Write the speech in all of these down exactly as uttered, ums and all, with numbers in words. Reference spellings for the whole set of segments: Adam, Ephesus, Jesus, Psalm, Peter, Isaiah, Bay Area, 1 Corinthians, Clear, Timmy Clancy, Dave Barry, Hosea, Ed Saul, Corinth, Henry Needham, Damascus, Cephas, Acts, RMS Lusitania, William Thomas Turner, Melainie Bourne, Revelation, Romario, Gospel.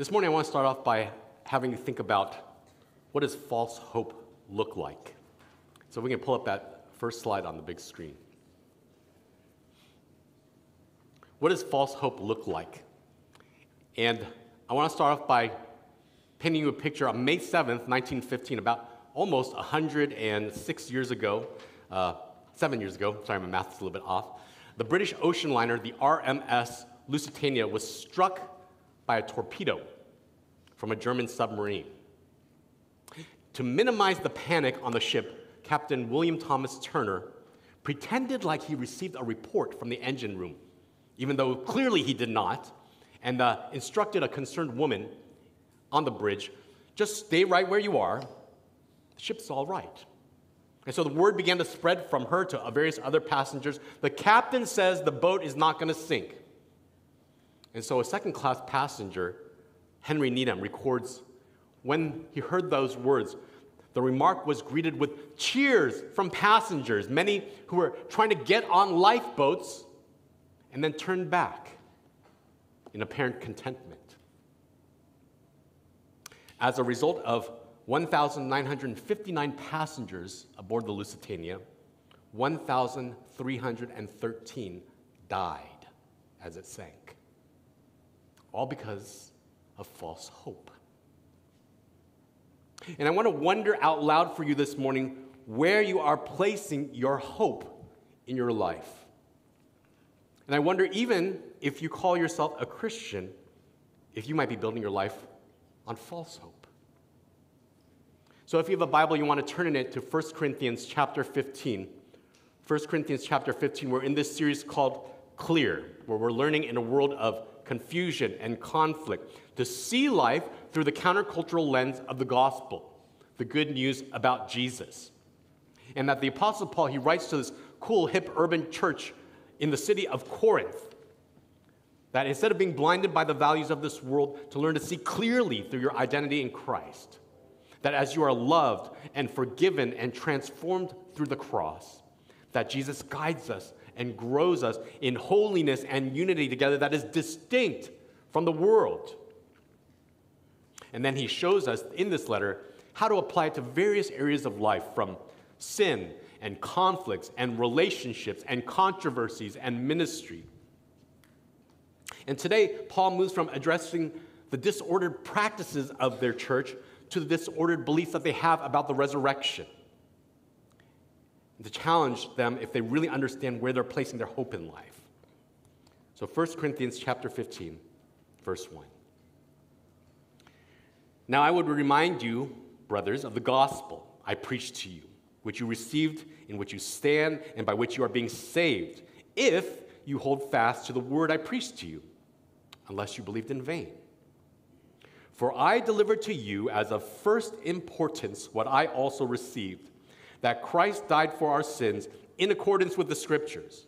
This morning I want to start off by having you think about, what does false hope look like? So we can pull up that first slide on the big screen. What does false hope look like? And I want to start off by pinning you a picture on May seventh, nineteen fifteen, about almost one hundred six years ago, uh, seven years ago, sorry, my math is a little bit off, the British ocean liner, the R M S Lusitania, was struck by a torpedo from a German submarine. To minimize the panic on the ship, Captain William Thomas Turner pretended like he received a report from the engine room, even though clearly he did not, and uh, instructed a concerned woman on the bridge, just stay right where you are, the ship's all right. And so the word began to spread from her to various other passengers. The captain says the boat is not going to sink. And so a second-class passenger, Henry Needham, records when he heard those words, the remark was greeted with cheers from passengers, many who were trying to get on lifeboats and then turned back in apparent contentment. As a result of one thousand nine hundred fifty-nine passengers aboard the Lusitania, one thousand three hundred thirteen died as it sank. All because of false hope. And I want to wonder out loud for you this morning where you are placing your hope in your life. And I wonder, even if you call yourself a Christian, if you might be building your life on false hope. So if you have a Bible, you want to turn in it to First Corinthians chapter fifteen. First Corinthians chapter fifteen, we're in this series called Clear, where we're learning in a world of confusion and conflict, to see life through the countercultural lens of the gospel, the good news about Jesus. And that the Apostle Paul, he writes to this cool, hip, urban church in the city of Corinth, that instead of being blinded by the values of this world, to learn to see clearly through your identity in Christ, that as you are loved and forgiven and transformed through the cross, that Jesus guides us and grows us in holiness and unity together that is distinct from the world. And then he shows us in this letter how to apply it to various areas of life, from sin and conflicts and relationships and controversies and ministry. And today, Paul moves from addressing the disordered practices of their church to the disordered beliefs that they have about the resurrection, to challenge them if they really understand where they're placing their hope in life. So First Corinthians chapter fifteen, verse one. Now I would remind you, brothers, of the gospel I preached to you, which you received, in which you stand, and by which you are being saved, if you hold fast to the word I preached to you, unless you believed in vain. For I delivered to you as of first importance what I also received, that Christ died for our sins in accordance with the Scriptures,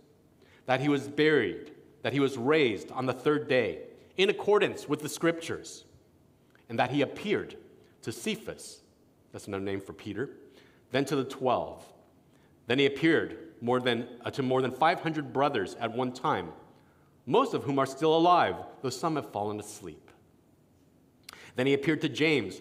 that he was buried, that he was raised on the third day in accordance with the Scriptures, and that he appeared to Cephas, that's another name for Peter, then to the twelve. Then he appeared more than, uh, to more than five hundred brothers at one time, most of whom are still alive, though some have fallen asleep. Then he appeared to James,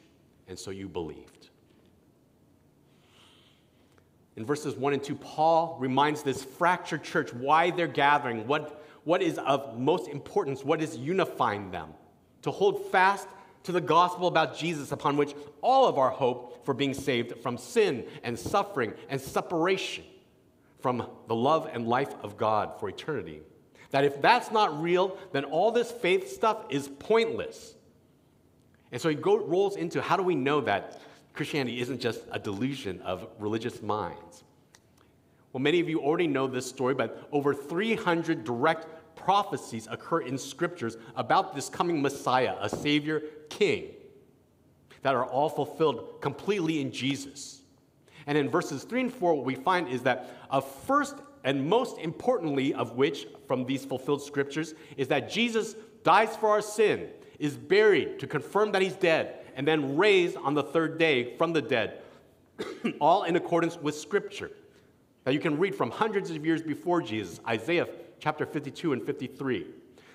and so you believed. In verses one and two, Paul reminds this fractured church why they're gathering, what, what is of most importance, what is unifying them, to hold fast to the gospel about Jesus, upon which all of our hope for being saved from sin and suffering and separation from the love and life of God for eternity. That if that's not real, then all this faith stuff is pointless. And so he go, rolls into, how do we know that Christianity isn't just a delusion of religious minds? Well, many of you already know this story, but over three hundred direct prophecies occur in scriptures about this coming Messiah, a Savior, King, that are all fulfilled completely in Jesus. And in verses three and four, what we find is that a first and most importantly of which from these fulfilled scriptures is that Jesus dies for our sin, is buried to confirm that he's dead, and then raised on the third day from the dead, all in accordance with scripture. Now you can read from hundreds of years before Jesus, Isaiah chapter fifty-two and fifty-three,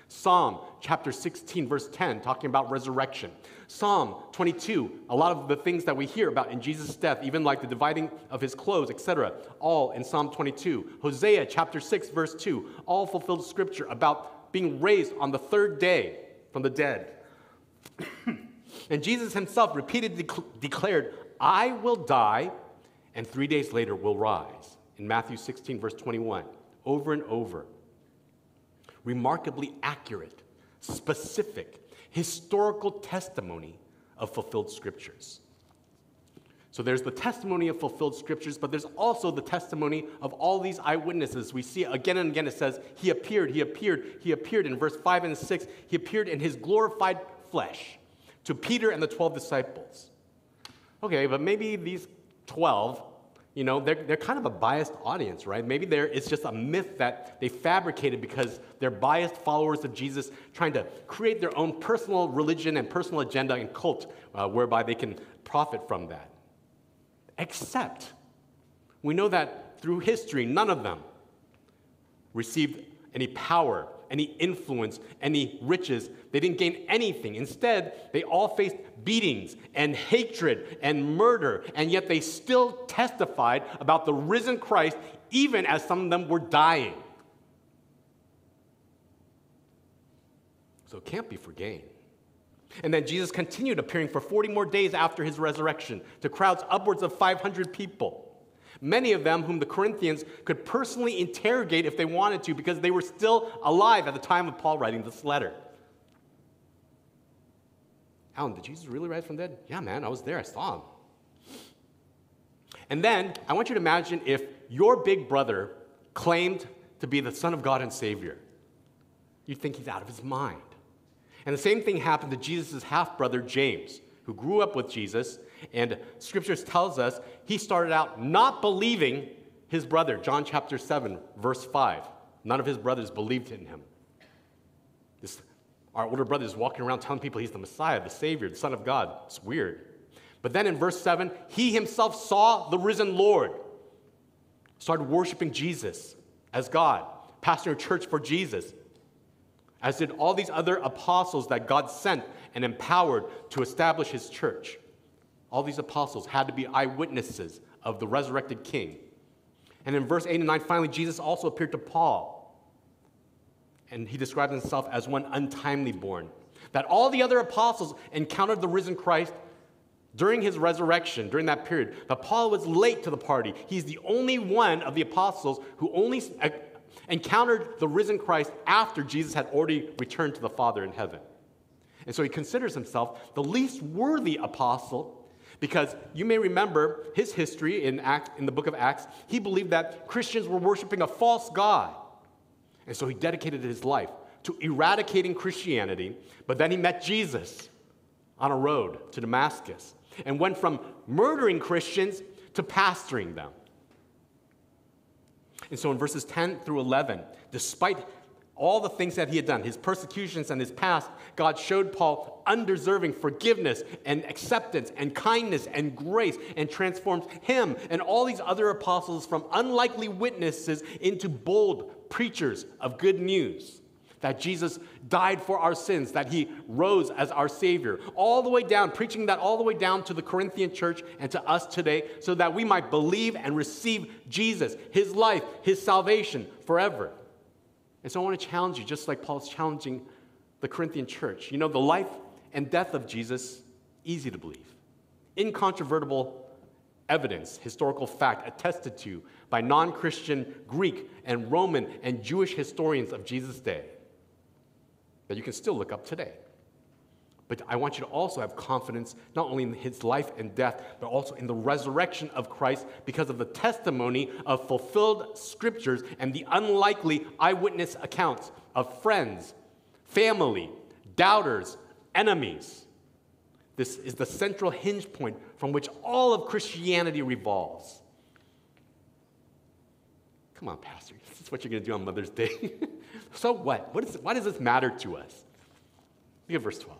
Psalm chapter sixteen, verse ten, talking about resurrection. Psalm twenty-two, a lot of the things that we hear about in Jesus' death, even like the dividing of his clothes, et cetera, all in Psalm twenty-two. Hosea chapter six, verse two, all fulfilled scripture about being raised on the third day from the dead. And Jesus himself repeatedly declared, I will die, and three days later will rise, in Matthew sixteen, verse twenty-one, over and over. Remarkably accurate, specific, historical testimony of fulfilled scriptures. So there's the testimony of fulfilled scriptures, but there's also the testimony of all these eyewitnesses. We see again and again it says, he appeared, he appeared, he appeared. In verse five and six, he appeared in his glorified flesh to Peter and the twelve disciples. Okay, but maybe these twelve, you know, they're, they're kind of a biased audience, right? Maybe there it's just a myth that they fabricated because they're biased followers of Jesus trying to create their own personal religion and personal agenda and cult uh, whereby they can profit from that. Except we know that through history, none of them received any power, any influence, any riches. They didn't gain anything. Instead, they all faced beatings and hatred and murder, and yet they still testified about the risen Christ, even as some of them were dying. So it can't be for gain. And then Jesus continued appearing for forty more days after his resurrection to crowds upwards of five hundred people, many of them whom the Corinthians could personally interrogate if they wanted to because they were still alive at the time of Paul writing this letter. Alan, did Jesus really rise from the dead? Yeah, man, I was there. I saw him. And then I want you to imagine if your big brother claimed to be the Son of God and Savior. You'd think he's out of his mind. And the same thing happened to Jesus' half-brother, James, who grew up with Jesus. And Scripture tells us he started out not believing his brother. John chapter seven, verse five. None of his brothers believed in him. This, our older brother is walking around telling people he's the Messiah, the Savior, the Son of God. It's weird. But then in verse seven, he himself saw the risen Lord, started worshiping Jesus as God, pastoring a church for Jesus, as did all these other apostles that God sent and empowered to establish his church. All these apostles had to be eyewitnesses of the resurrected King. And in verse eight and nine, finally, Jesus also appeared to Paul. And he described himself as one untimely born. That all the other apostles encountered the risen Christ during his resurrection, during that period. But Paul was late to the party. He's the only one of the apostles who only encountered the risen Christ after Jesus had already returned to the Father in heaven. And so he considers himself the least worthy apostle, because you may remember his history in, Acts, in the book of Acts. He believed that Christians were worshiping a false god. And so he dedicated his life to eradicating Christianity. But then he met Jesus on a road to Damascus and went from murdering Christians to pastoring them. And so in verses ten through eleven, despite all the things that he had done, his persecutions and his past, God showed Paul undeserving forgiveness and acceptance and kindness and grace, and transformed him and all these other apostles from unlikely witnesses into bold preachers of good news, that Jesus died for our sins, that he rose as our Savior, all the way down, preaching that all the way down to the Corinthian church and to us today, so that we might believe and receive Jesus, his life, his salvation forever. And so I want to challenge you, just like Paul's challenging the Corinthian church. You know, the life and death of Jesus, easy to believe. Incontrovertible evidence, historical fact, attested to by non-Christian Greek and Roman and Jewish historians of Jesus' day that you can still look up today. But I want you to also have confidence not only in his life and death, but also in the resurrection of Christ because of the testimony of fulfilled scriptures and the unlikely eyewitness accounts of friends, family, doubters, enemies. This is the central hinge point from which all of Christianity revolves. Come on, Pastor. This is what you're going to do on Mother's Day. So what? What is, why does this matter to us? Look at verse twelve.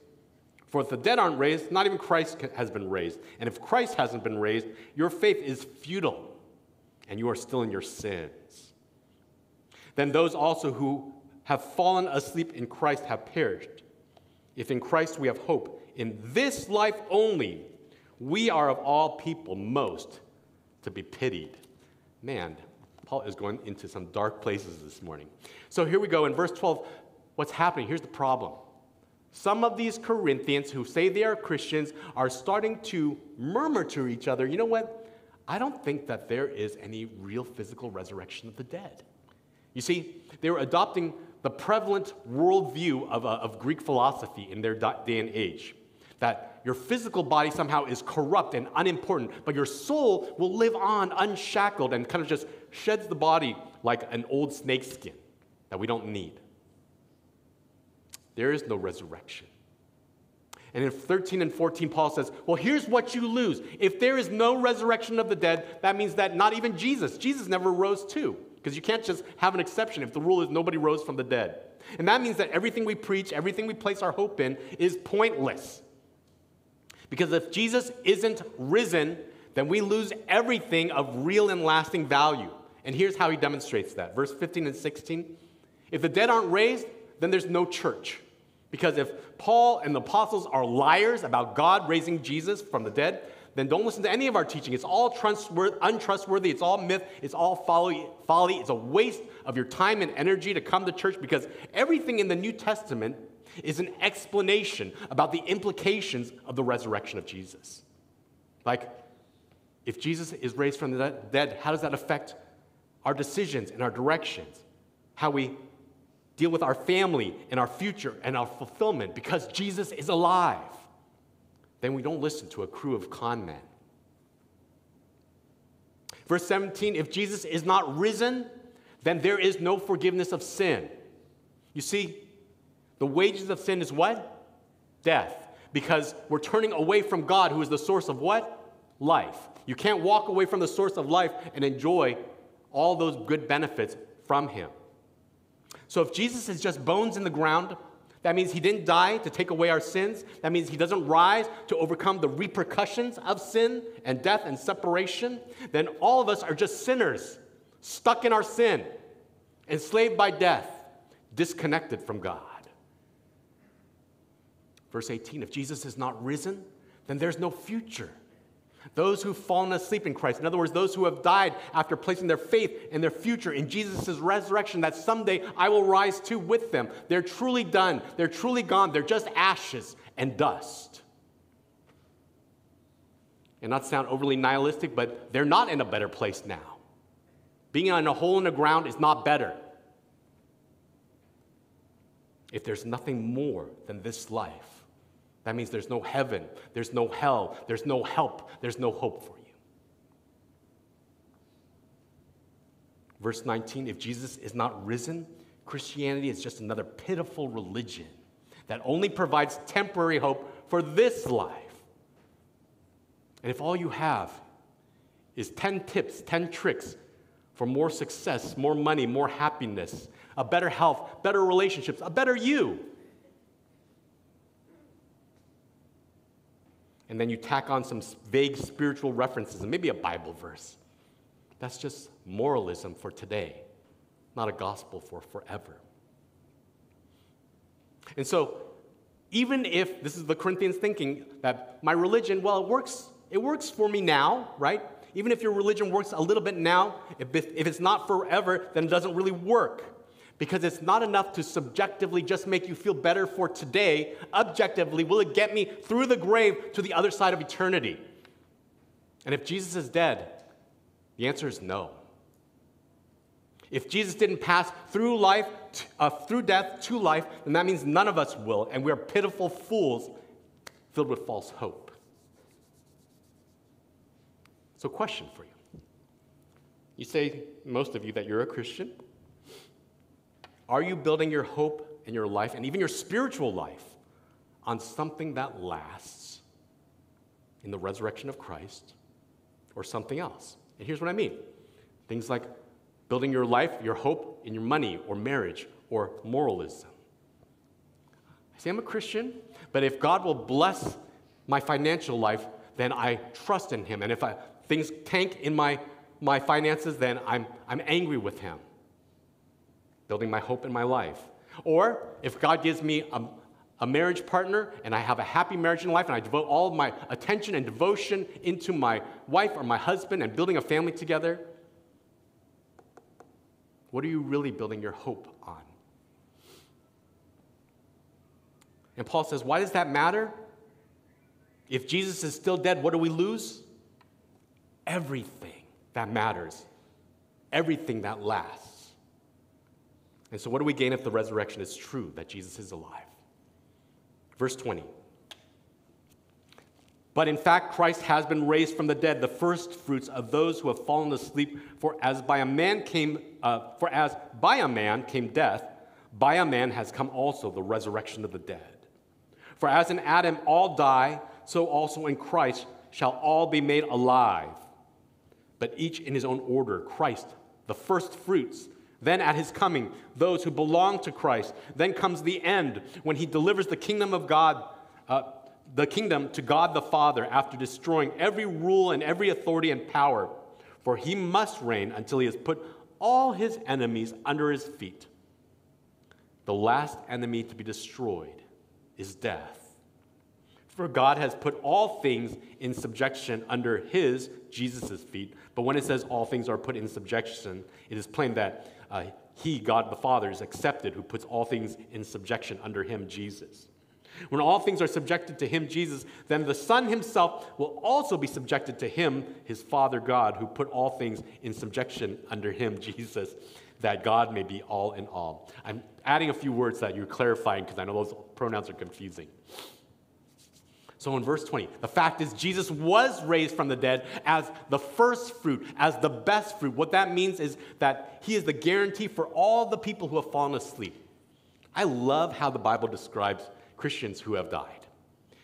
For if the dead aren't raised, not even Christ has been raised. And if Christ hasn't been raised, your faith is futile, and you are still in your sins. Then those also who have fallen asleep in Christ have perished. If in Christ we have hope, in this life only, we are of all people most to be pitied. Man, Paul is going into some dark places this morning. So here we go. In verse twelve, what's happening? Here's the problem. Some of these Corinthians who say they are Christians are starting to murmur to each other, you know what? I don't think that there is any real physical resurrection of the dead. You see, they were adopting the prevalent worldview of, uh, of Greek philosophy in their day and age, that your physical body somehow is corrupt and unimportant, but your soul will live on unshackled and kind of just sheds the body like an old snakeskin that we don't need. There is no resurrection. And in thirteen and fourteen, Paul says, well, here's what you lose. If there is no resurrection of the dead, that means that not even Jesus. Jesus never rose too, because you can't just have an exception if the rule is nobody rose from the dead. And that means that everything we preach, everything we place our hope in is pointless. Because if Jesus isn't risen, then we lose everything of real and lasting value. And here's how he demonstrates that. Verse fifteen and sixteen, if the dead aren't raised, then there's no church. Because if Paul and the apostles are liars about God raising Jesus from the dead, then don't listen to any of our teaching. It's all untrustworthy. It's all myth. It's all folly. It's a waste of your time and energy to come to church because everything in the New Testament is an explanation about the implications of the resurrection of Jesus. Like, if Jesus is raised from the dead, how does that affect our decisions and our directions? How we deal with our family and our future and our fulfillment because Jesus is alive, then we don't listen to a crew of con men. Verse seventeen, if Jesus is not risen, then there is no forgiveness of sin. You see, the wages of sin is what? Death. Because we're turning away from God, who is the source of what? Life. You can't walk away from the source of life and enjoy all those good benefits from him. So if Jesus is just bones in the ground, that means he didn't die to take away our sins. That means he doesn't rise to overcome the repercussions of sin and death and separation. Then all of us are just sinners, stuck in our sin, enslaved by death, disconnected from God. Verse eighteen, if Jesus is not risen, then there's no future. Those who've fallen asleep in Christ, in other words, those who have died after placing their faith and their future in Jesus' resurrection, that someday I will rise too with them. They're truly done. They're truly gone. They're just ashes and dust. And not sound overly nihilistic, but they're not in a better place now. Being in a hole in the ground is not better. If there's nothing more than this life, that means there's no heaven, there's no hell, there's no help, there's no hope for you. Verse nineteen, if Jesus is not risen, Christianity is just another pitiful religion that only provides temporary hope for this life. And if all you have is ten tips, ten tricks for more success, more money, more happiness, a better health, better relationships, a better you, and then you tack on some vague spiritual references and maybe a Bible verse. That's just moralism for today, not a gospel for forever. And so, even if this is the Corinthians thinking that my religion, well, it works It works for me now, right? Even if your religion works a little bit now, if it's not forever, then it doesn't really work, because it's not enough to subjectively just make you feel better for today. Objectively, will it get me through the grave to the other side of eternity? And if Jesus is dead, the answer is no. If Jesus didn't pass through life, uh, through death to life, then that means none of us will, and we are pitiful fools filled with false hope. So, question for you. You say, most of you, that you're a Christian. Are you building your hope and your life and even your spiritual life on something that lasts in the resurrection of Christ, or something else? And here's what I mean. Things like building your life, your hope in your money or marriage or moralism. I say I'm a Christian, but if God will bless my financial life, then I trust in him. And if I things tank in my, my finances, then I'm, I'm angry with him. Building my hope in my life. Or if God gives me a, a marriage partner and I have a happy marriage and life and I devote all of my attention and devotion into my wife or my husband and building a family together, what are you really building your hope on? And Paul says, why does that matter? If Jesus is still dead, what do we lose? Everything that matters, everything that lasts. And so what do we gain if the resurrection is true, that Jesus is alive? Verse twenty. But in fact, Christ has been raised from the dead, the first fruits of those who have fallen asleep. For as by a man came, uh, for as by a man came death, by a man has come also the resurrection of the dead. For as in Adam all die, so also in Christ shall all be made alive, but each in his own order. Christ, the first fruits. Then at his coming, those who belong to Christ. Then comes the end, when he delivers the kingdom of God, uh, the kingdom to God the Father, after destroying every rule and every authority and power. For he must reign until he has put all his enemies under his feet. The last enemy to be destroyed is death. For God has put all things in subjection under his, Jesus' feet. But when it says all things are put in subjection, it is plain that Uh, he, God the Father, is accepted, who puts all things in subjection under him, Jesus. When all things are subjected to him, Jesus, then the Son himself will also be subjected to him, his Father, God, who put all things in subjection under him, Jesus, that God may be all in all. I'm adding a few words that you're clarifying, because I know those pronouns are confusing. So in verse twenty, the fact is Jesus was raised from the dead as the first fruit, as the best fruit. What that means is that he is the guarantee for all the people who have fallen asleep. I love how the Bible describes Christians who have died.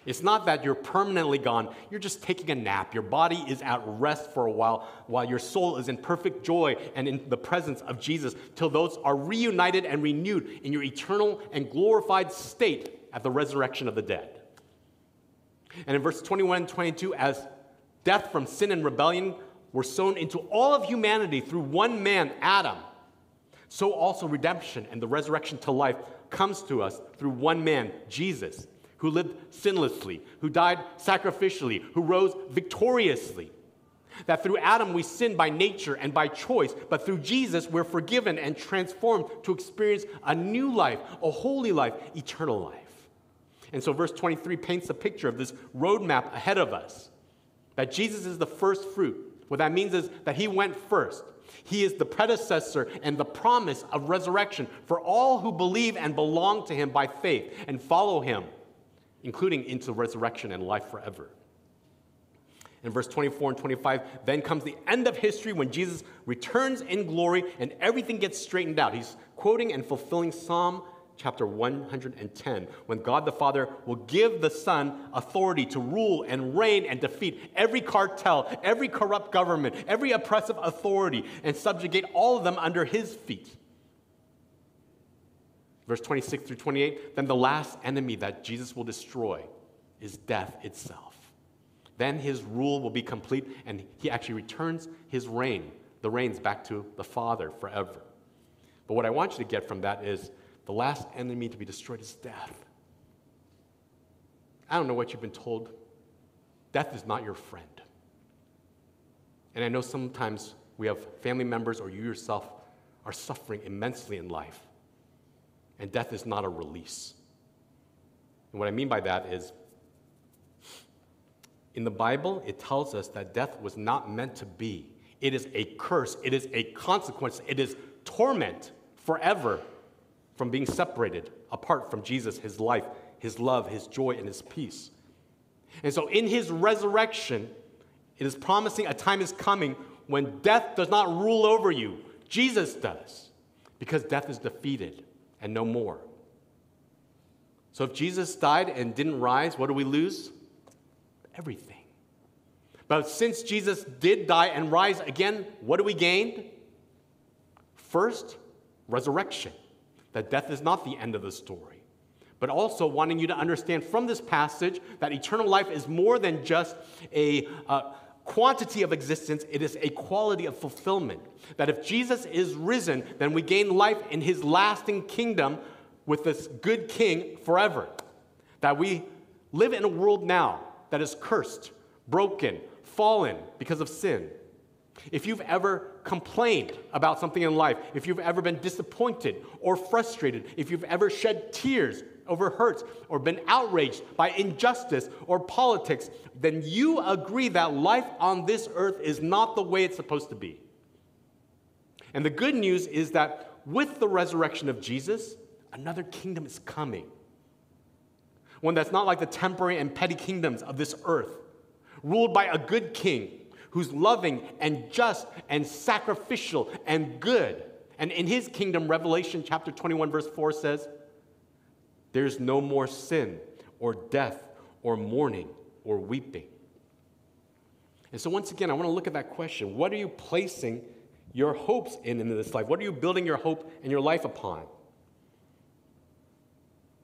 It's not that you're permanently gone. You're just taking a nap. Your body is at rest for a while, while your soul is in perfect joy and in the presence of Jesus, till those are reunited and renewed in your eternal and glorified state at the resurrection of the dead. And in verse twenty-one and twenty-two, as death from sin and rebellion were sown into all of humanity through one man, Adam, so also redemption and the resurrection to life comes to us through one man, Jesus, who lived sinlessly, who died sacrificially, who rose victoriously. That through Adam we sin by nature and by choice, but through Jesus we're forgiven and transformed to experience a new life, a holy life, eternal life. And so verse twenty-three paints a picture of this roadmap ahead of us, that Jesus is the first fruit. What that means is that he went first. He is the predecessor and the promise of resurrection for all who believe and belong to him by faith and follow him, including into resurrection and life forever. In verse twenty-four and twenty-five, then comes the end of history when Jesus returns in glory and everything gets straightened out. He's quoting and fulfilling Psalm Chapter one hundred ten, when God the Father will give the Son authority to rule and reign and defeat every cartel, every corrupt government, every oppressive authority, and subjugate all of them under his feet. Verse twenty-six through twenty-eight, then the last enemy that Jesus will destroy is death itself. Then his rule will be complete, and he actually returns his reign, the reins back to the Father forever. But what I want you to get from that is, the last enemy to be destroyed is death. I don't know what you've been told. Death is not your friend. And I know sometimes we have family members or you yourself are suffering immensely in life. And death is not a release. And what I mean by that is, in the Bible, it tells us that death was not meant to be. It is a curse. It is a consequence. It is torment forever from being separated apart from Jesus, his life, his love, his joy, and his peace. And so in his resurrection, it is promising a time is coming when death does not rule over you. Jesus does, because death is defeated and no more. So if Jesus died and didn't rise, what do we lose? Everything. But since Jesus did die and rise again, what do we gain? First, resurrection, that death is not the end of the story. But also wanting you to understand from this passage that eternal life is more than just a uh, quantity of existence, it is a quality of fulfillment. That if Jesus is risen, then we gain life in his lasting kingdom with this good king forever. That we live in a world now that is cursed, broken, fallen because of sin. If you've ever complained about something in life, if you've ever been disappointed or frustrated, if you've ever shed tears over hurts or been outraged by injustice or politics, then you agree that life on this earth is not the way it's supposed to be. And the good news is that with the resurrection of Jesus, another kingdom is coming. One that's not like the temporary and petty kingdoms of this earth, ruled by a good king who's loving and just and sacrificial and good. And in his kingdom, Revelation chapter twenty-one, verse four says, there's no more sin or death or mourning or weeping. And so once again, I want to look at that question. What are you placing your hopes in in this life? What are you building your hope and your life upon?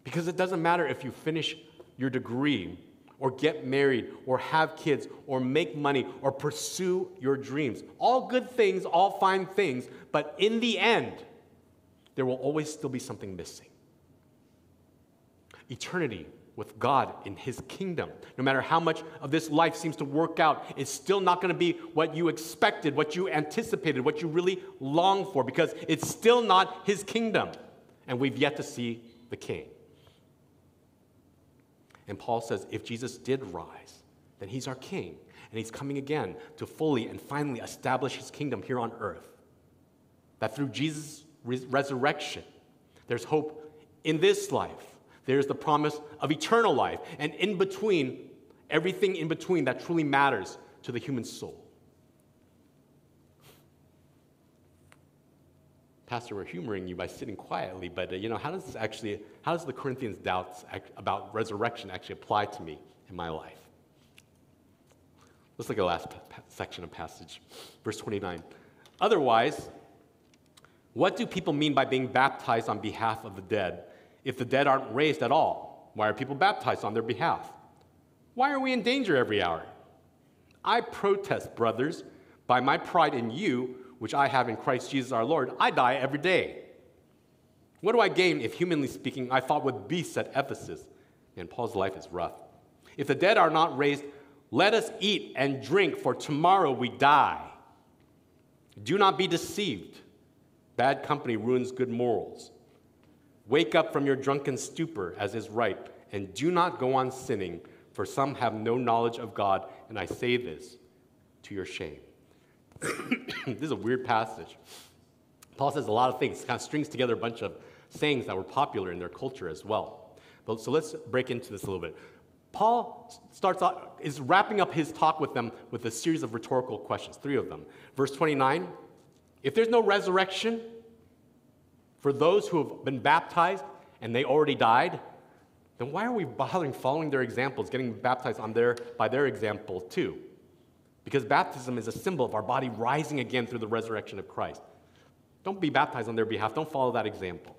Because it doesn't matter if you finish your degree or get married, or have kids, or make money, or pursue your dreams. All good things, all fine things, but in the end, there will always still be something missing. Eternity with God in his kingdom, no matter how much of this life seems to work out, it's still not going to be what you expected, what you anticipated, what you really longed for, because it's still not his kingdom, and we've yet to see the king. And Paul says, if Jesus did rise, then he's our king, and he's coming again to fully and finally establish his kingdom here on earth. That through Jesus' res- resurrection, there's hope in this life. There's the promise of eternal life, and in between, everything in between that truly matters to the human soul. Pastor, we're humoring you by sitting quietly, but uh, you know, how does this actually, how does the Corinthians' doubts act about resurrection actually apply to me in my life? Let's look at the last pa- section of passage, verse twenty-nine. Otherwise, what do people mean by being baptized on behalf of the dead? If the dead aren't raised at all, why are people baptized on their behalf? Why are we in danger every hour? I protest, brothers, by my pride in you, which I have in Christ Jesus our Lord, I die every day. What do I gain if, humanly speaking, I fought with beasts at Ephesus? And Paul's life is rough. If the dead are not raised, let us eat and drink, for tomorrow we die. Do not be deceived. Bad company ruins good morals. Wake up from your drunken stupor, as is right, and do not go on sinning, for some have no knowledge of God, and I say this to your shame. This is a weird passage. Paul says a lot of things, kind of strings together a bunch of sayings that were popular in their culture as well. But, so let's break into this a little bit. Paul starts out, is wrapping up his talk with them with a series of rhetorical questions, three of them. Verse twenty-nine, if there's no resurrection for those who have been baptized and they already died, then why are we bothering following their examples, getting baptized on their, by their example too? Because baptism is a symbol of our body rising again through the resurrection of Christ. Don't be baptized on their behalf. Don't follow that example.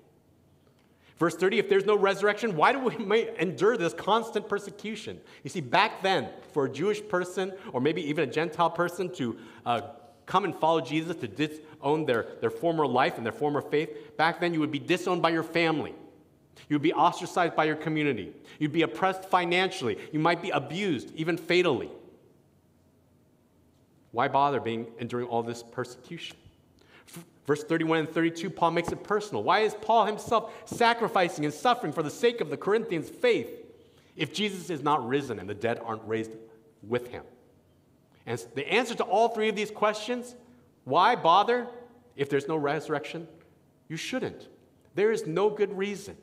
Verse thirty, if there's no resurrection, why do we endure this constant persecution? You see, back then, for a Jewish person, or maybe even a Gentile person, to uh, come and follow Jesus, to disown their, their former life and their former faith, back then you would be disowned by your family. You would be ostracized by your community. You'd be oppressed financially. You might be abused, even fatally. Why bother being enduring all this persecution? Verse thirty-one and thirty-two, Paul makes it personal. Why is Paul himself sacrificing and suffering for the sake of the Corinthians' faith if Jesus is not risen and the dead aren't raised with him? And the answer to all three of these questions, why bother if there's no resurrection? You shouldn't. There is no good reason.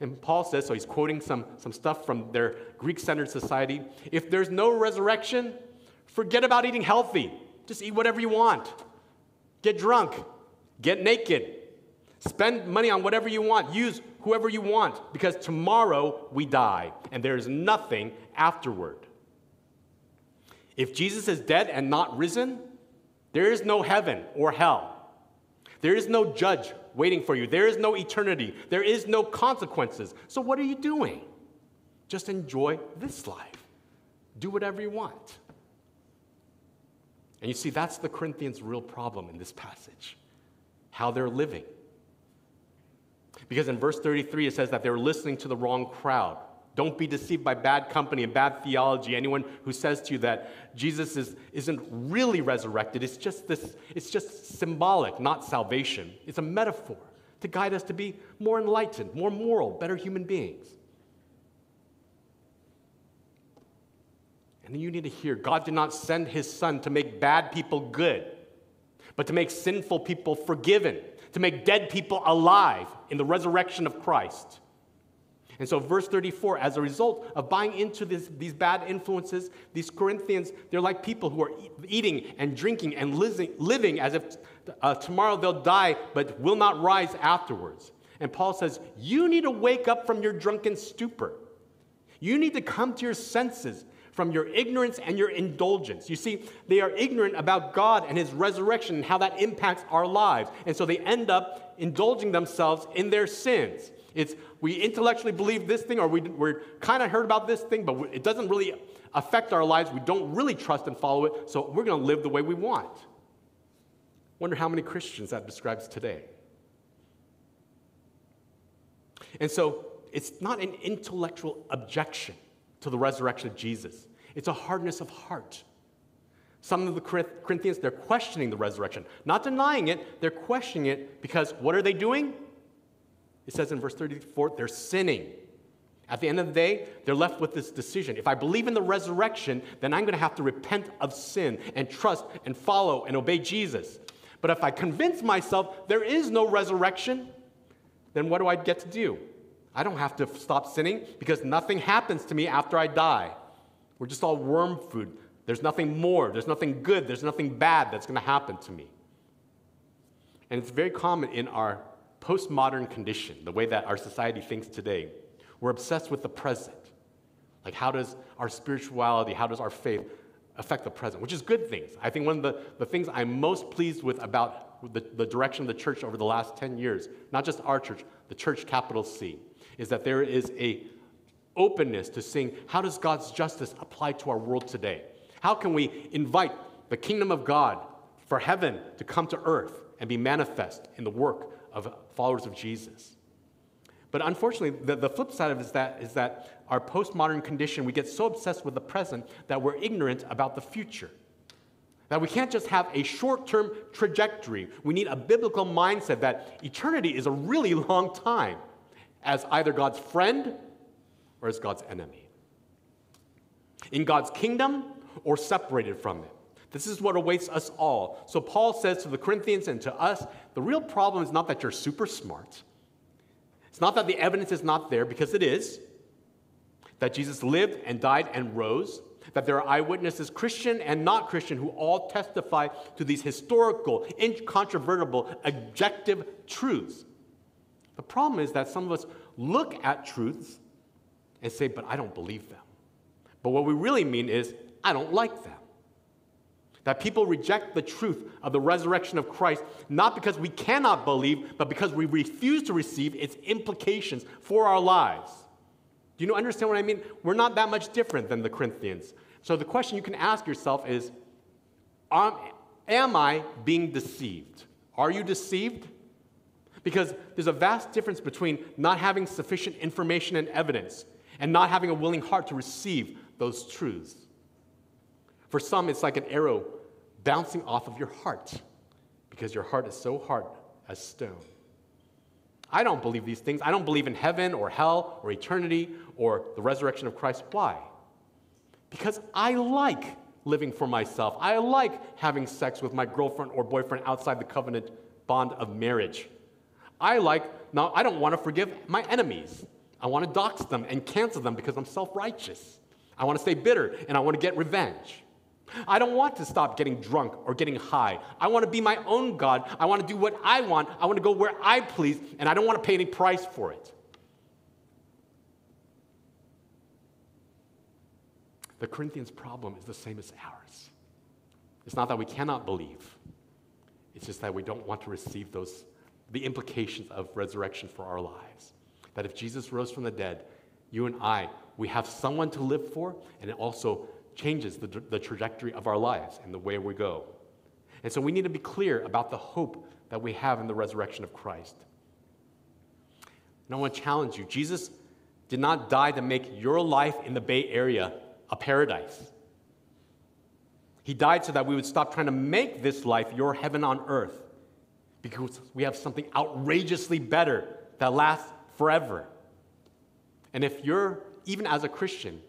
And Paul says, so he's quoting some, some stuff from their Greek-centered society. If there's no resurrection, forget about eating healthy. Just eat whatever you want. Get drunk. Get naked. Spend money on whatever you want. Use whoever you want, because tomorrow we die, and there is nothing afterward. If Jesus is dead and not risen, there is no heaven or hell. There is no judge waiting for you. There is no eternity. There is no consequences. So what are you doing? Just enjoy this life. Do whatever you want. And you see, that's the Corinthians' real problem in this passage, how they're living. Because in verse thirty-three, it says that they're listening to the wrong crowd. Don't be deceived by bad company and bad theology. Anyone who says to you that Jesus is, isn't really resurrected, it's just this, it's just symbolic, not salvation. It's a metaphor to guide us to be more enlightened, more moral, better human beings. And then you need to hear, God did not send his son to make bad people good, but to make sinful people forgiven, to make dead people alive in the resurrection of Christ. And so verse thirty-four, as a result of buying into this, these bad influences, these Corinthians, they're like people who are e- eating and drinking and li- living as if uh, tomorrow they'll die, but will not rise afterwards. And Paul says, you need to wake up from your drunken stupor. You need to come to your senses from your ignorance and your indulgence. You see, they are ignorant about God and his resurrection and how that impacts our lives. And so they end up indulging themselves in their sins. It's we intellectually believe this thing, or we, we're kind of heard about this thing, but it doesn't really affect our lives. We don't really trust and follow it, so we're going to live the way we want. Wonder how many Christians that describes today. And so it's not an intellectual objection to the resurrection of Jesus. It's a hardness of heart. Some of the Corinthians, they're questioning the resurrection. Not denying it, they're questioning it because what are they doing? It says in verse thirty-four, they're sinning. At the end of the day, they're left with this decision. If I believe in the resurrection, then I'm going to have to repent of sin and trust and follow and obey Jesus. But if I convince myself there is no resurrection, then what do I get to do? I don't have to stop sinning because nothing happens to me after I die. We're just all worm food. There's nothing more. There's nothing good. There's nothing bad that's going to happen to me. And it's very common in our postmodern condition, the way that our society thinks today. We're obsessed with the present. Like, how does our spirituality, how does our faith affect the present? Which is good things. I think one of the, the things I'm most pleased with about the, the direction of the church over the last ten years, not just our church, the church capital C, is that there is a openness to seeing how does God's justice apply to our world today? How can we invite the kingdom of God for heaven to come to earth and be manifest in the work of followers of Jesus? But unfortunately, the, the flip side of it is that, is that our postmodern condition, we get so obsessed with the present that we're ignorant about the future. That we can't just have a short-term trajectory. We need a biblical mindset that eternity is a really long time, as either God's friend or as God's enemy. In God's kingdom or separated from it. This is what awaits us all. So Paul says to the Corinthians and to us, the real problem is not that you're super smart. It's not that the evidence is not there, because it is. That Jesus lived and died and rose. That there are eyewitnesses, Christian and not Christian, who all testify to these historical, incontrovertible, objective truths. The problem is that some of us look at truths and say, but I don't believe them. But what we really mean is, I don't like them. That people reject the truth of the resurrection of Christ, not because we cannot believe, but because we refuse to receive its implications for our lives. Do you understand what I mean? We're not that much different than the Corinthians. So the question you can ask yourself is, am, am I being deceived? Are you deceived? Because there's a vast difference between not having sufficient information and evidence and not having a willing heart to receive those truths. For some, it's like an arrow bouncing off of your heart, because your heart is so hard as stone. I don't believe these things. I don't believe in heaven or hell or eternity or the resurrection of Christ. Why? Because I like living for myself. I like having sex with my girlfriend or boyfriend outside the covenant bond of marriage. I like, now I don't want to forgive my enemies. I want to dox them and cancel them because I'm self-righteous. I want to stay bitter and I want to get revenge. I don't want to stop getting drunk or getting high. I want to be my own God. I want to do what I want. I want to go where I please, and I don't want to pay any price for it. The Corinthians' problem is the same as ours. It's not that we cannot believe. It's just that we don't want to receive those, the implications of resurrection for our lives. That if Jesus rose from the dead, you and I, we have someone to live for, and it also changes the, the trajectory of our lives and the way we go. And so we need to be clear about the hope that we have in the resurrection of Christ. And I want to challenge you. Jesus did not die to make your life in the Bay Area a paradise. He died so that we would stop trying to make this life your heaven on earth, because we have something outrageously better that lasts forever. And if you're, even as a Christian,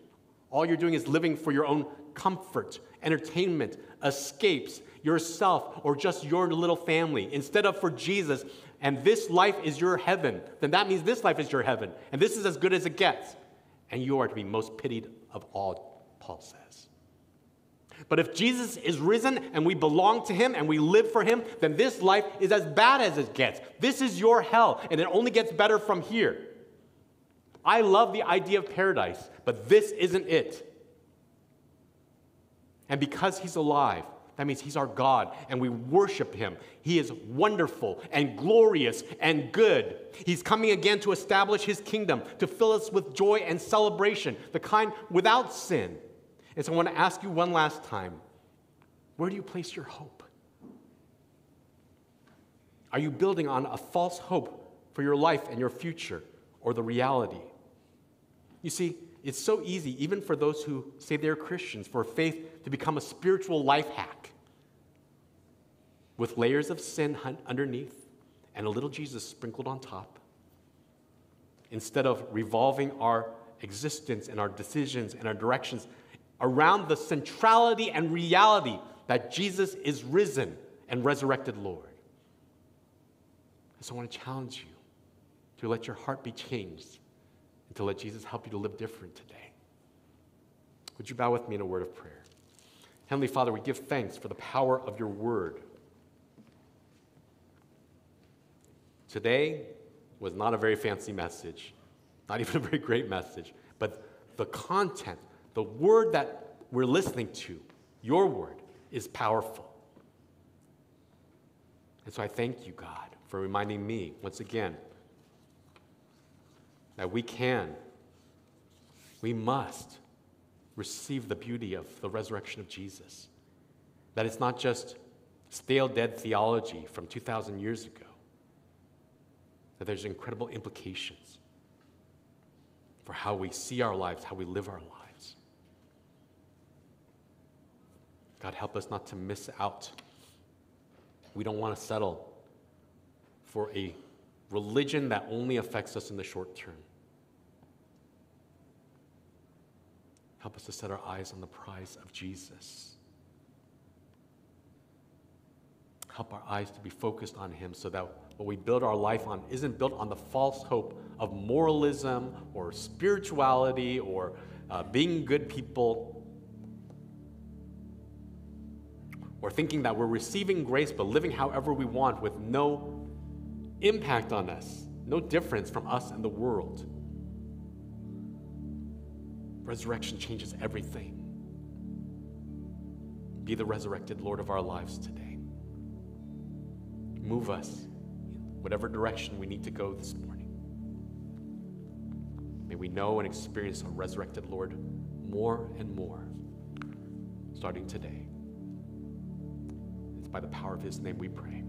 all you're doing is living for your own comfort, entertainment, escapes, yourself, or just your little family, instead of for Jesus, and this life is your heaven, then that means this life is your heaven, and this is as good as it gets, and you are to be most pitied of all, Paul says. But if Jesus is risen, and we belong to him, and we live for him, then this life is as bad as it gets. This is your hell, and it only gets better from here. I love the idea of paradise, but this isn't it. And because he's alive, that means he's our God, and we worship him. He is wonderful and glorious and good. He's coming again to establish his kingdom, to fill us with joy and celebration, the kind without sin. And so I want to ask you one last time, where do you place your hope? Are you building on a false hope for your life and your future, or the reality? You see, it's so easy, even for those who say they're Christians, for faith to become a spiritual life hack with layers of sin underneath and a little Jesus sprinkled on top, instead of revolving our existence and our decisions and our directions around the centrality and reality that Jesus is risen and resurrected Lord. So I want to challenge you to let your heart be changed, and to let Jesus help you to live different today. Would you bow with me in a word of prayer? Heavenly Father, we give thanks for the power of your word. Today was not a very fancy message, not even a very great message, but the content, the word that we're listening to, your word, is powerful. And so I thank you, God, for reminding me once again that we can, we must receive the beauty of the resurrection of Jesus. That it's not just stale dead theology from two thousand years ago. That there's incredible implications for how we see our lives, how we live our lives. God, help us not to miss out. We don't want to settle for a religion that only affects us in the short term. Help us to set our eyes on the prize of Jesus. Help our eyes to be focused on him, so that what we build our life on isn't built on the false hope of moralism or spirituality or uh, being good people, or thinking that we're receiving grace but living however we want with no impact on us, no difference from us and the world. Resurrection changes everything. Be the resurrected Lord of our lives today. Move us in whatever direction we need to go this morning. May we know and experience our resurrected Lord more and more, starting today. It's by the power of his name we pray.